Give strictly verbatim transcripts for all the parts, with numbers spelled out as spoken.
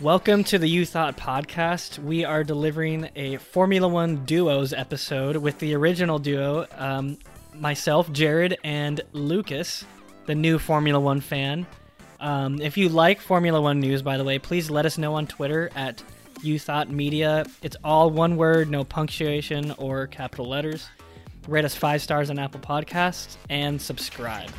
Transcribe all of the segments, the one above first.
Welcome to the You Thought Podcast. We are delivering a Formula One duos episode with the original duo, um, myself, Jarod, and Lucas, the new Formula One fan. Um, if you like Formula One news, by the way, please let us know on Twitter at You Thought Media. It's all one word, no punctuation or capital letters. Rate us five stars on Apple Podcasts and subscribe.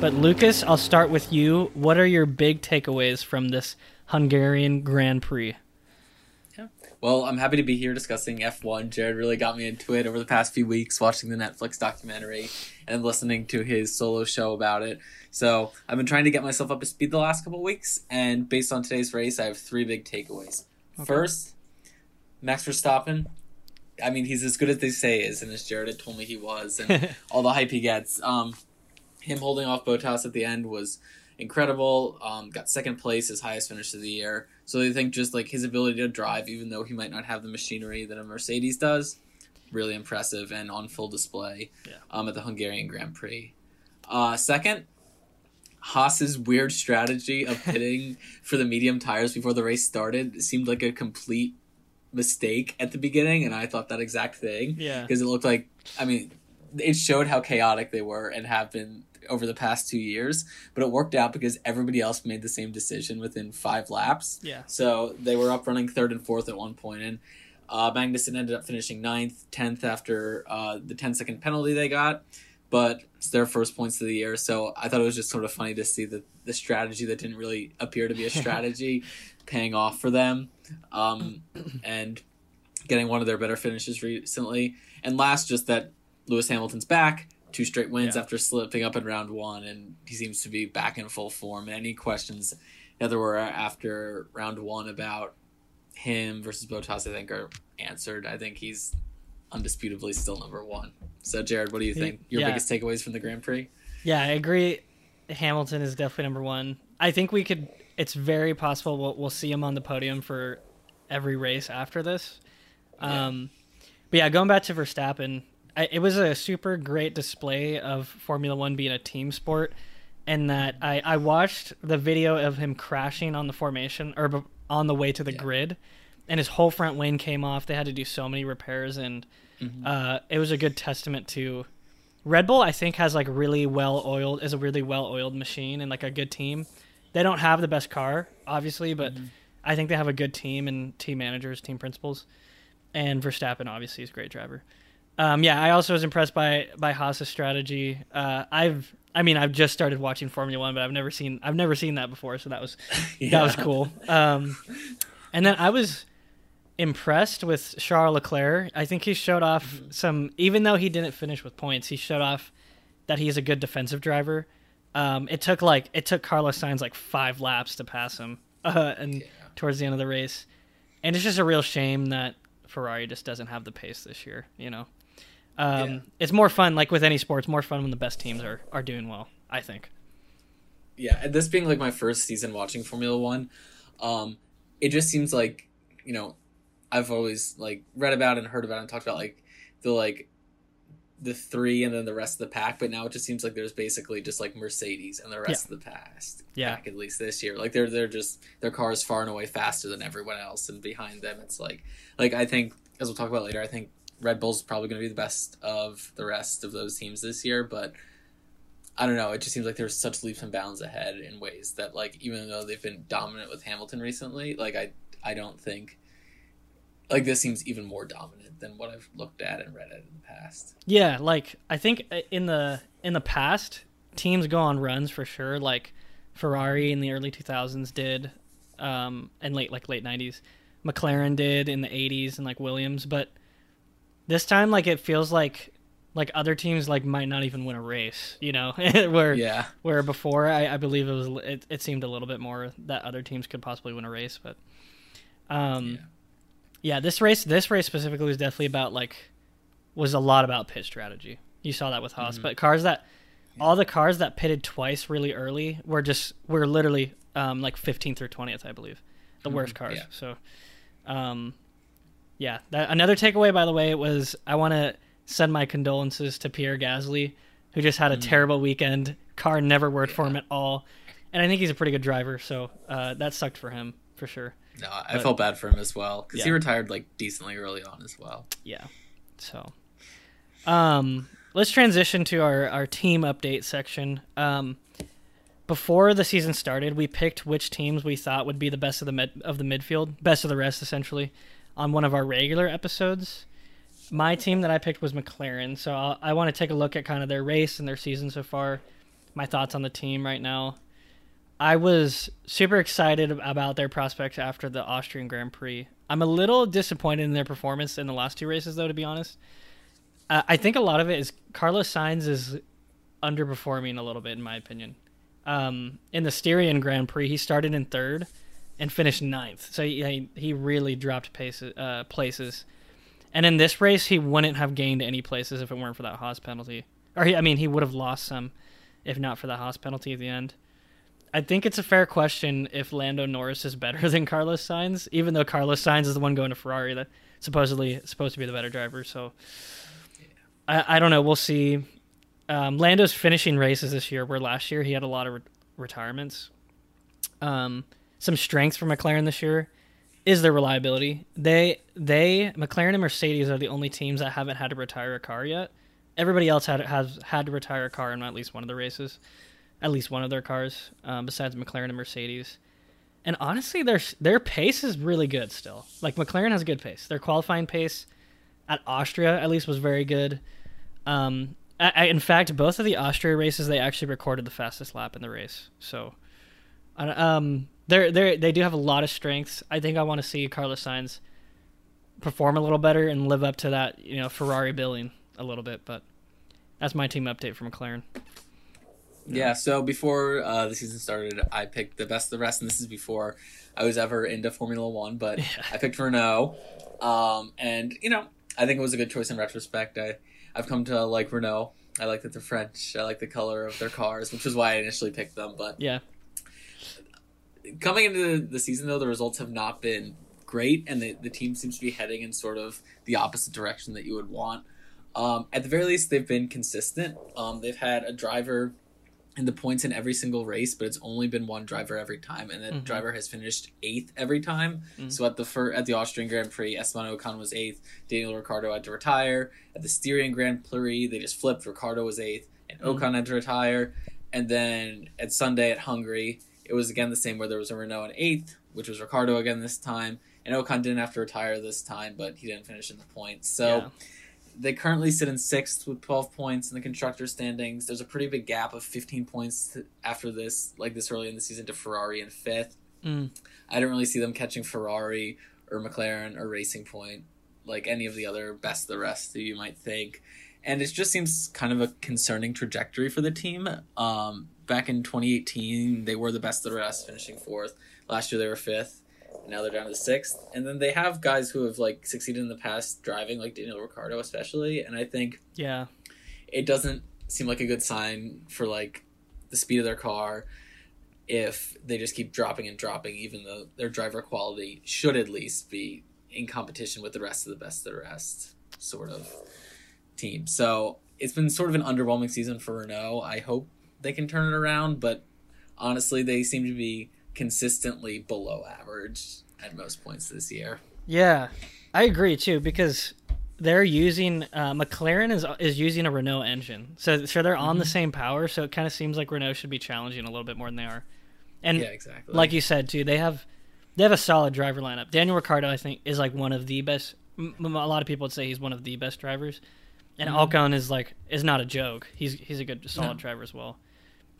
But Lucas, I'll start with you. What are your big takeaways from this Hungarian Grand Prix? Yeah. Well, I'm happy to be here discussing F one. Jarod really got me into it over the past few weeks, watching the Netflix documentary and listening to his solo show about it. So I've been trying to get myself up to speed the last couple of weeks, and based on today's race, I have three big takeaways. Okay. First, Max Verstappen. I mean, he's as good as they say is, and as Jarod had told me he was, and all the hype he gets. Um, Him holding off Bottas at the end was incredible. Um, got second place, his highest finish of the year. So I think just like his ability to drive, even though he might not have the machinery that a Mercedes does, really impressive and on full display yeah. um, at the Hungarian Grand Prix. Uh, second, Haas's weird strategy of pitting for the medium tires before the race started seemed like a complete mistake at the beginning, and I thought that exact thing. Yeah, because it looked like, I mean, it showed how chaotic they were and have been over the past two years, but it worked out because everybody else made the same decision within five laps. Yeah. So they were up running third and fourth at one point, and uh, Magnussen ended up finishing ninth, tenth after uh, the ten second penalty they got, but it's their first points of the year. So I thought it was just sort of funny to see the, the strategy that didn't really appear to be a strategy paying off for them um, and getting one of their better finishes recently. And last, just that Lewis Hamilton's back. Two straight wins yeah. after slipping up in round one, and he seems to be back in full form. And any questions that there were after round one about him versus Bottas, I think, are answered. I think he's undisputably still number one. So, Jarod, what do you think? Your yeah. biggest takeaways from the Grand Prix? Yeah, I agree. Hamilton is definitely number one. I think we could, it's very possible we'll, we'll see him on the podium for every race after this. Yeah. Um, but yeah, going back to Verstappen, it was a super great display of Formula One being a team sport, and that I, I watched the video of him crashing on the formation or on the way to the yeah. grid, and his whole front wing came off. They had to do so many repairs, and mm-hmm. uh, it was a good testament to Red Bull. I think has like really well oiled is a really well oiled machine and like a good team. They don't have the best car, obviously, but mm-hmm. I think they have a good team and team managers, team principals, and Verstappen obviously is a great driver. Um, yeah, I also was impressed by, by Haas's strategy. Uh, I've, I mean, I've just started watching Formula One, but I've never seen, I've never seen that before. So that was, yeah. that was cool. Um, and then I was impressed with Charles Leclerc. I think he showed off mm-hmm. some, even though he didn't finish with points, he showed off that he is a good defensive driver. Um, it took like, it took Carlos Sainz like five laps to pass him uh, and yeah. towards the end of the race. And it's just a real shame that Ferrari just doesn't have the pace this year, you know? Um, yeah. It's more fun, like with any sport, it's more fun when the best teams are, are doing well, I think. Yeah, and this being like my first season watching Formula One, um, it just seems like, you know, I've always like read about and heard about and talked about like the like the three and then the rest of the pack, but now it just seems like there's basically just like Mercedes and the rest yeah. of the past. Yeah. Pack, at least this year. Like they're they're just their car is far and away faster than everyone else, and behind them it's like like I think, as we'll talk about later, I think Red Bull's probably going to be the best of the rest of those teams this year, but I don't know. It just seems like there's such leaps and bounds ahead in ways that, like, even though they've been dominant with Hamilton recently, like, I I don't think, like, this seems even more dominant than what I've looked at and read at in the past. Yeah, like, I think in the in the past, teams go on runs for sure, like Ferrari in the early two thousands did, um, and late like late nineties. McLaren did in the eighties, and, like, Williams, but this time, like, it feels like like other teams like might not even win a race, you know, where yeah. where before I, I believe it was it, it seemed a little bit more that other teams could possibly win a race. But um, yeah. yeah, this race this race specifically was definitely about like was a lot about pit strategy. You saw that with Haas, mm-hmm. but cars that All the cars that pitted twice really early were just were literally um, like fifteenth or twentieth, I believe, the mm-hmm. worst cars. Yeah. So, um, yeah. That, another takeaway, by the way, was I want to send my condolences to Pierre Gasly, who just had a mm-hmm. terrible weekend. Car never worked yeah. for him at all, and I think he's a pretty good driver. So uh, that sucked for him for sure. No, I but, felt bad for him as well because yeah. he retired like decently early on as well. Yeah. So, um. Let's transition to our, our team update section. Um, before the season started, we picked which teams we thought would be the best of the med- of the midfield, best of the rest, essentially, on one of our regular episodes. My team that I picked was McLaren, so I'll, I want to take a look at kind of their race and their season so far, my thoughts on the team right now. I was super excited about their prospects after the Austrian Grand Prix. I'm a little disappointed in their performance in the last two races, though, to be honest. I think a lot of it is Carlos Sainz is underperforming a little bit, in my opinion. Um, in the Styrian Grand Prix, he started in third and finished ninth. So he, he really dropped paces, uh, places. And in this race, he wouldn't have gained any places if it weren't for that Haas penalty. Or, he, I mean, he would have lost some if not for the Haas penalty at the end. I think it's a fair question if Lando Norris is better than Carlos Sainz, even though Carlos Sainz is the one going to Ferrari that supposedly is supposed to be the better driver, so... I, I don't know. We'll see. Um, Lando's finishing races this year, where last year he had a lot of re- retirements. Um, some strengths for McLaren this year is their reliability. They, they, McLaren and Mercedes are the only teams that haven't had to retire a car yet. Everybody else had has had to retire a car in at least one of the races, at least one of their cars, um, besides McLaren and Mercedes. And honestly, their their pace is really good still. Like McLaren has a good pace. Their qualifying pace at Austria, at least, was very good. Um, I, I, in fact, both of the Austria races, they actually recorded the fastest lap in the race. So, um, they they they do have a lot of strengths. I think I want to see Carlos Sainz perform a little better and live up to that, you know, Ferrari billing a little bit. But that's my team update for McLaren. Yeah. yeah so before uh, the season started, I picked the best of the rest, and this is before I was ever into Formula One. But yeah. I picked Renault, um, and you know. I think it was a good choice in retrospect. I, I've come to like Renault. I like that they're French. I like the color of their cars, which is why I initially picked them. But yeah, coming into the, the season, though, the results have not been great, and the, the team seems to be heading in sort of the opposite direction that you would want. Um, at the very least, they've been consistent. Um, they've had a driver in the points in every single race, but it's only been one driver every time, and that mm-hmm. driver has finished eighth every time. Mm-hmm. So at the fir- at the Austrian Grand Prix, Esteban Ocon was eighth. Daniel Ricciardo had to retire. At the Styrian Grand Prix, they just flipped. Ricciardo was eighth, and Ocon mm-hmm. had to retire. And then at Sunday at Hungary, it was again the same, where there was a Renault in eighth, which was Ricciardo again this time. And Ocon didn't have to retire this time, but he didn't finish in the points. So. Yeah. They currently sit in sixth with twelve points in the constructor standings. There's a pretty big gap of fifteen points to, after this, like this early in the season, to Ferrari in fifth. Mm. I don't really see them catching Ferrari or McLaren or Racing Point, like any of the other best of the rest that you might think. And it just seems kind of a concerning trajectory for the team. Um, back in twenty eighteen, they were the best of the rest, finishing fourth. Last year, they were fifth. Now they're down to the sixth, and then they have guys who have like succeeded in the past driving, like Daniel Ricciardo especially, and I think yeah it doesn't seem like a good sign for like the speed of their car if they just keep dropping and dropping, even though their driver quality should at least be in competition with the rest of the best of the rest sort of team. So it's been sort of an underwhelming season for Renault. I hope they can turn it around, but honestly they seem to be consistently below average at most points this year. Yeah, I agree too, because they're using uh, McLaren is is using a Renault engine, so so they're mm-hmm. on the same power. So it kind of seems like Renault should be challenging a little bit more than they are. And yeah, exactly. Like you said too, they have they have a solid driver lineup. Daniel Ricciardo, I think, is like one of the best. M- a lot of people would say he's one of the best drivers, and mm-hmm. Ocon is like is not a joke. He's he's a good solid no. driver as well.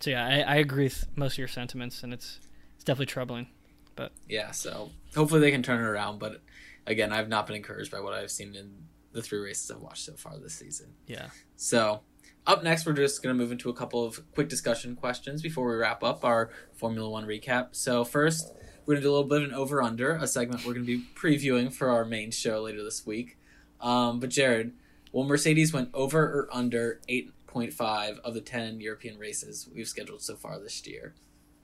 So yeah, I, I agree with most of your sentiments, and it's. It's definitely troubling, but yeah. So hopefully they can turn it around. But again, I've not been encouraged by what I've seen in the three races I've watched so far this season. Yeah. So up next, we're just going to move into a couple of quick discussion questions before we wrap up our Formula One recap. So first, we're going to do a little bit of an over/under, a segment we're going to be previewing for our main show later this week. Um, but Jared, will Mercedes went over or under eight point five of the ten European races we've scheduled so far this year.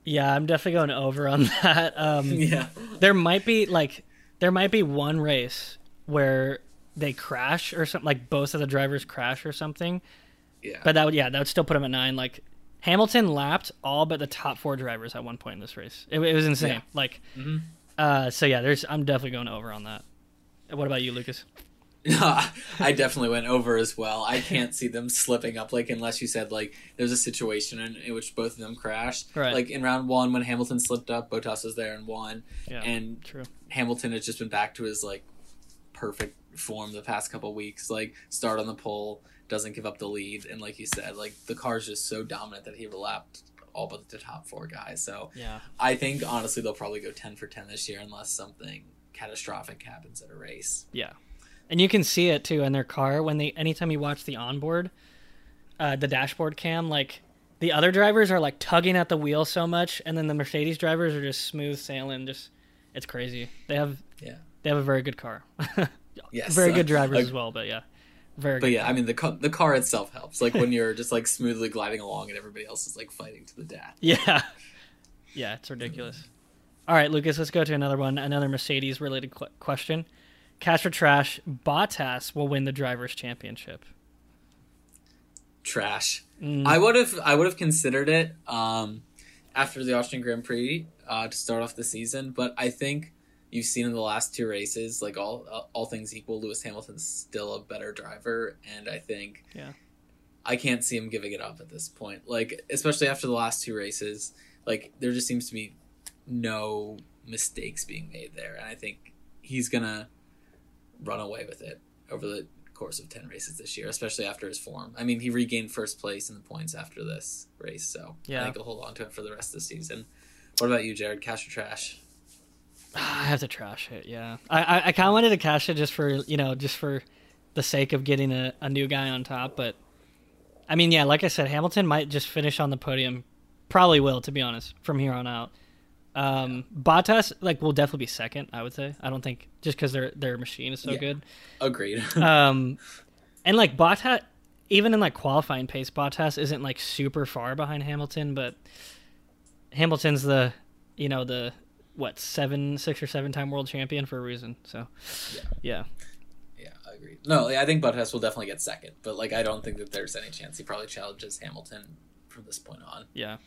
Yeah, I'm definitely going over on that. Um, yeah. There might be like, there might be one race where they crash or something, like both of the drivers crash or something. Yeah. But that would, yeah, that would still put them at nine. Like Hamilton lapped all but the top four drivers at one point in this race. It, it was insane. Yeah. Like, mm-hmm. uh, so yeah, there's, I'm definitely going over on that. What about you, Lucas? I definitely went over as well. I can't see them slipping up, like, unless you said, like, there's a situation in, in which both of them crashed. Right. Like, in round one, when Hamilton slipped up, Bottas was there and won. Yeah, and true. Hamilton has just been back to his, like, perfect form the past couple weeks. Like, start on the pole, doesn't give up the lead. And like you said, like, the car's just so dominant that he overlapped all but the top four guys. So yeah. I think, honestly, they'll probably go ten for ten this year unless something catastrophic happens at a race. Yeah. And you can see it too in their car when they, anytime you watch the onboard, uh, the dashboard cam, like the other drivers are like tugging at the wheel so much, and then the Mercedes drivers are just smooth sailing. Just, it's crazy. They have, yeah, they have a very good car. Yes, very good drivers uh, as well. But yeah, very. But good yeah, car. I mean the car, the car itself helps. Like when you're just like smoothly gliding along and everybody else is like fighting to the death. Yeah, yeah, it's ridiculous. All right, Lucas, let's go to another one. Another Mercedes related qu- question. Cash or trash, Bottas will win the drivers' championship. Trash. Mm. I would have I would have considered it um, after the Austrian Grand Prix uh, to start off the season, but I think you've seen in the last two races, like all uh, all things equal, Lewis Hamilton's still a better driver, and I think yeah. I can't see him giving it up at this point. Like especially after the last two races, like there just seems to be no mistakes being made there, and I think he's gonna run away with it over the course of ten races this year, especially after his form. I mean, he regained first place in the points after this race, so yeah. I think he'll hold on to it for the rest of the season. What about you, Jarod? Cash or trash? I have to trash it, yeah. I I, I kind of wanted to cash it just for, you know, just for the sake of getting a, a new guy on top, but I mean, yeah, like I said, Hamilton might just finish on the podium. Probably will, to be honest, from here on out. Um, yeah. Bottas like will definitely be second, I would say. I don't think just because their their machine is so yeah. good. Agreed. um, and like Bottas, even in like qualifying pace, Bottas isn't like super far behind Hamilton, but Hamilton's the you know the what seven six or seven time world champion for a reason. So yeah, yeah, yeah. I agree. No, like, I think Bottas will definitely get second, but like I don't think that there's any chance he probably challenges Hamilton from this point on. Yeah,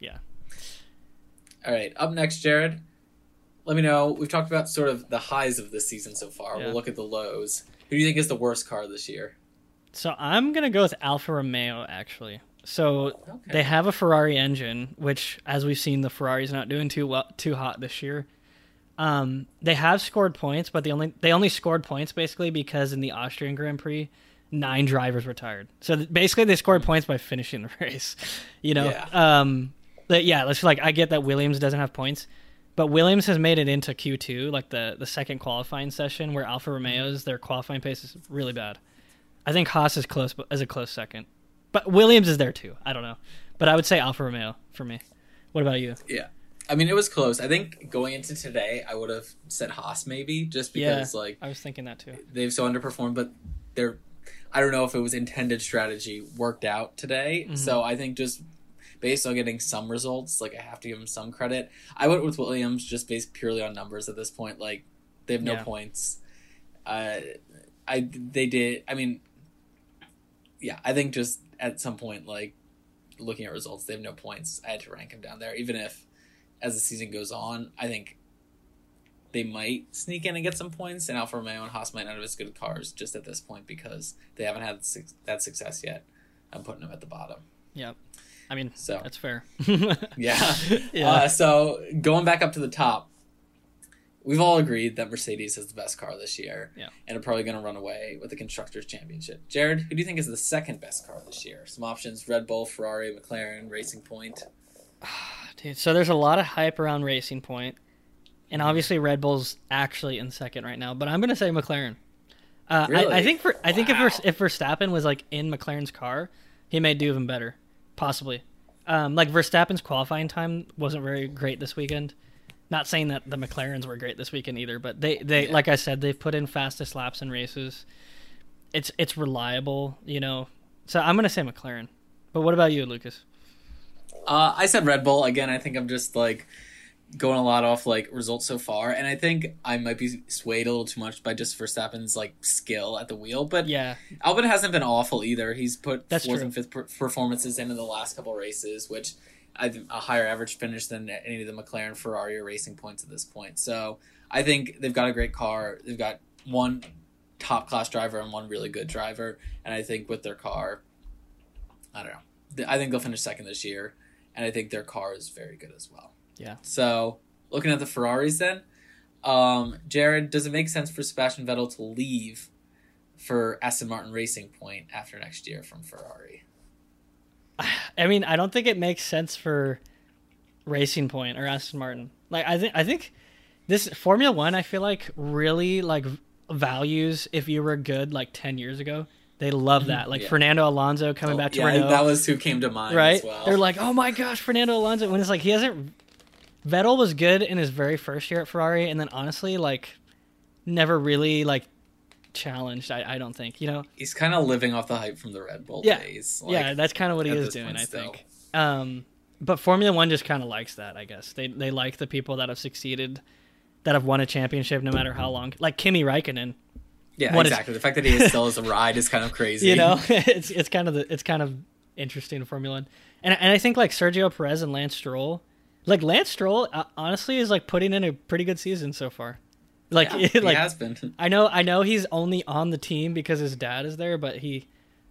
yeah. All right, up next, Jarod, let me know. We've talked about sort of the highs of this season so far. Yeah. We'll look at the lows. Who do you think is the worst car this year? So I'm going to go with Alfa Romeo, actually. So okay. They have a Ferrari engine, which, as we've seen, the Ferrari's not doing too well, too hot this year. Um, they have scored points, but they only they only scored points, basically, because in the Austrian Grand Prix, nine drivers retired. So th- basically, they scored points by finishing the race, you know? Yeah. Um, But yeah, let's like I get that Williams doesn't have points, but Williams has made it into Q two, like the, the second qualifying session, where Alfa Romeo's their qualifying pace is really bad. I think Haas is close as a close second, but Williams is there too. I don't know, but I would say Alfa Romeo for me. What about you? Yeah, I mean it was close. I think going into today, I would have said Haas maybe just because yeah, like I was thinking that too. They've so underperformed, but they're I don't know if it was intended strategy worked out today. Mm-hmm. So I think just. Based on getting some results, like I have to give them some credit. I went with Williams just based purely on numbers at this point. Like they have no yeah. points. Uh, I they did. I mean, yeah. I think just at some point, like looking at results, they have no points. I had to rank them down there, even if as the season goes on, I think they might sneak in and get some points. And Alfa Romeo and Haas might not have as good cars just at this point because they haven't had that success yet. I'm putting them at the bottom. Yep. I mean, so that's fair. yeah. yeah. Uh, so going back up to the top, we've all agreed that Mercedes is the best car this year. Yeah. And are probably going to run away with the Constructors' Championship. Jarod, who do you think is the second best car this year? Some options, Red Bull, Ferrari, McLaren, Racing Point. Dude, so there's a lot of hype around Racing Point. And obviously Red Bull's actually in second right now. But I'm going to say McLaren. Uh, really? I, I think, for, I wow. think if, if Verstappen was like in McLaren's car, he may do even better. Possibly. Um, like Verstappen's qualifying time wasn't very great this weekend. Not saying that the McLarens were great this weekend either, but they, they yeah. like I said, they've put in fastest laps in races. It's it's reliable, you know. So I'm going to say McLaren. But what about you, Lucas? Uh, I said Red Bull. Again, I think I'm just like going a lot off like results so far. And I think I might be swayed a little too much by just Verstappen's like skill at the wheel. But yeah, Albon hasn't been awful either. He's put That's fourth true. and fifth per- performances into the last couple races, which I think a higher average finish than any of the McLaren, Ferrari, or Racing Points at this point. So I think they've got a great car. They've got one top class driver and one really good driver. And I think with their car, I don't know. I think they'll finish second this year. And I think their car is very good as well. Yeah. So looking at the Ferraris then, um, Jarod, does it make sense for Sebastian Vettel to leave for Aston Martin Racing Point after next year from Ferrari? I mean, I don't think it makes sense for Racing Point or Aston Martin. Like, I think I think this Formula One, I feel like really like values if you were good like ten years ago. They love that. Like yeah. Fernando Alonso coming oh, back to yeah, Renault. That was who came to mind right? as well. They're like, oh my gosh, Fernando Alonso. When it's like he hasn't... Vettel was good in his very first year at Ferrari. And then honestly, like, never really, like, challenged, I, I don't think, you know? He's kind of living off the hype from the Red Bull yeah. days. Like, yeah, that's kind of what he is doing, I still. think. Um, but Formula One just kind of likes that, I guess. They they like the people that have succeeded, that have won a championship no matter how long. Like Kimi Räikkönen. Yeah, what exactly. Is, the fact that he is still as a ride is kind of crazy. You know, it's it's kind of the, it's kind of interesting in Formula One, and and I think like Sergio Perez and Lance Stroll, like Lance Stroll, uh, honestly, is like putting in a pretty good season so far. Like, yeah, it, like he has been. I know, I know, he's only on the team because his dad is there, but he,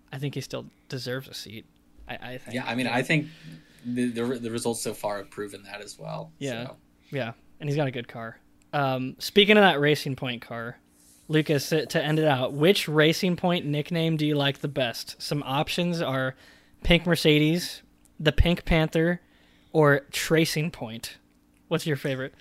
I think he still deserves a seat. I, I think. Yeah, I mean, I think the, the the results so far have proven that as well. Yeah, so. yeah, and he's got a good car. Um, speaking of that Racing Point car. Lucas, to end it out, which Racing Point nickname do you like the best? Some options are Pink Mercedes, the Pink Panther, or Tracing Point. What's your favorite?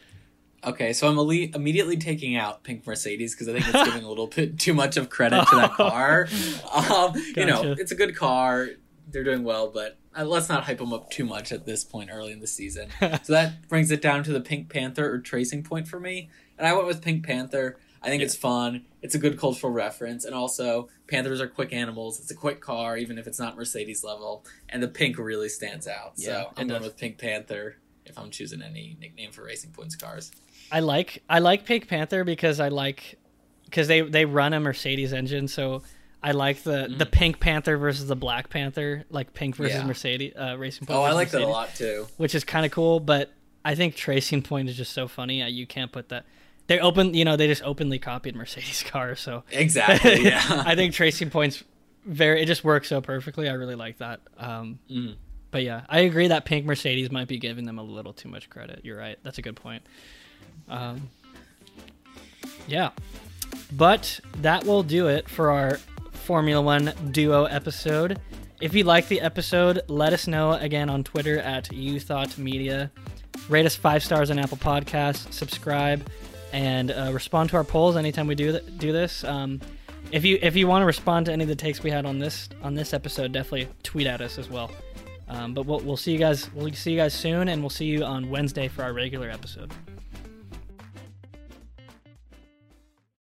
Okay, so I'm elite, immediately taking out Pink Mercedes because I think it's giving a little bit too much of credit to that car. Um, gotcha. You know, it's a good car. They're doing well, but let's not hype them up too much at this point early in the season. So that brings it down to the Pink Panther or Tracing Point for me. And I went with Pink Panther. I think yeah. it's fun. It's a good cultural reference. And also, Panthers are quick animals. It's a quick car, even if it's not Mercedes level. And the pink really stands out. Yeah, so I'm done with Pink Panther if I'm choosing any nickname for Racing Point's cars. I like I like Pink Panther because I like because they, they run a Mercedes engine. So I like the, mm. the Pink Panther versus the Black Panther, like Pink versus yeah. Mercedes uh, Racing Point. Oh, I like Mercedes, that a lot too. Which is kind of cool. But I think Tracing Point is just so funny. You can't put that. They open, you know, they just openly copied Mercedes' car, so exactly. Yeah, I think Tracing Point's very. It just works so perfectly. I really like that. Um, mm. But yeah, I agree that Pink Mercedes might be giving them a little too much credit. You're right. That's a good point. Um, yeah, but that will do it for our Formula One duo episode. If you like the episode, let us know again on Twitter at You Thought Media. Rate us five stars on Apple Podcasts. Subscribe. And uh, respond to our polls anytime we do th- do this. Um, if you if you want to respond to any of the takes we had on this on this episode, definitely tweet at us as well. Um, but we'll we'll see you guys we'll see you guys soon, and we'll see you on Wednesday for our regular episode.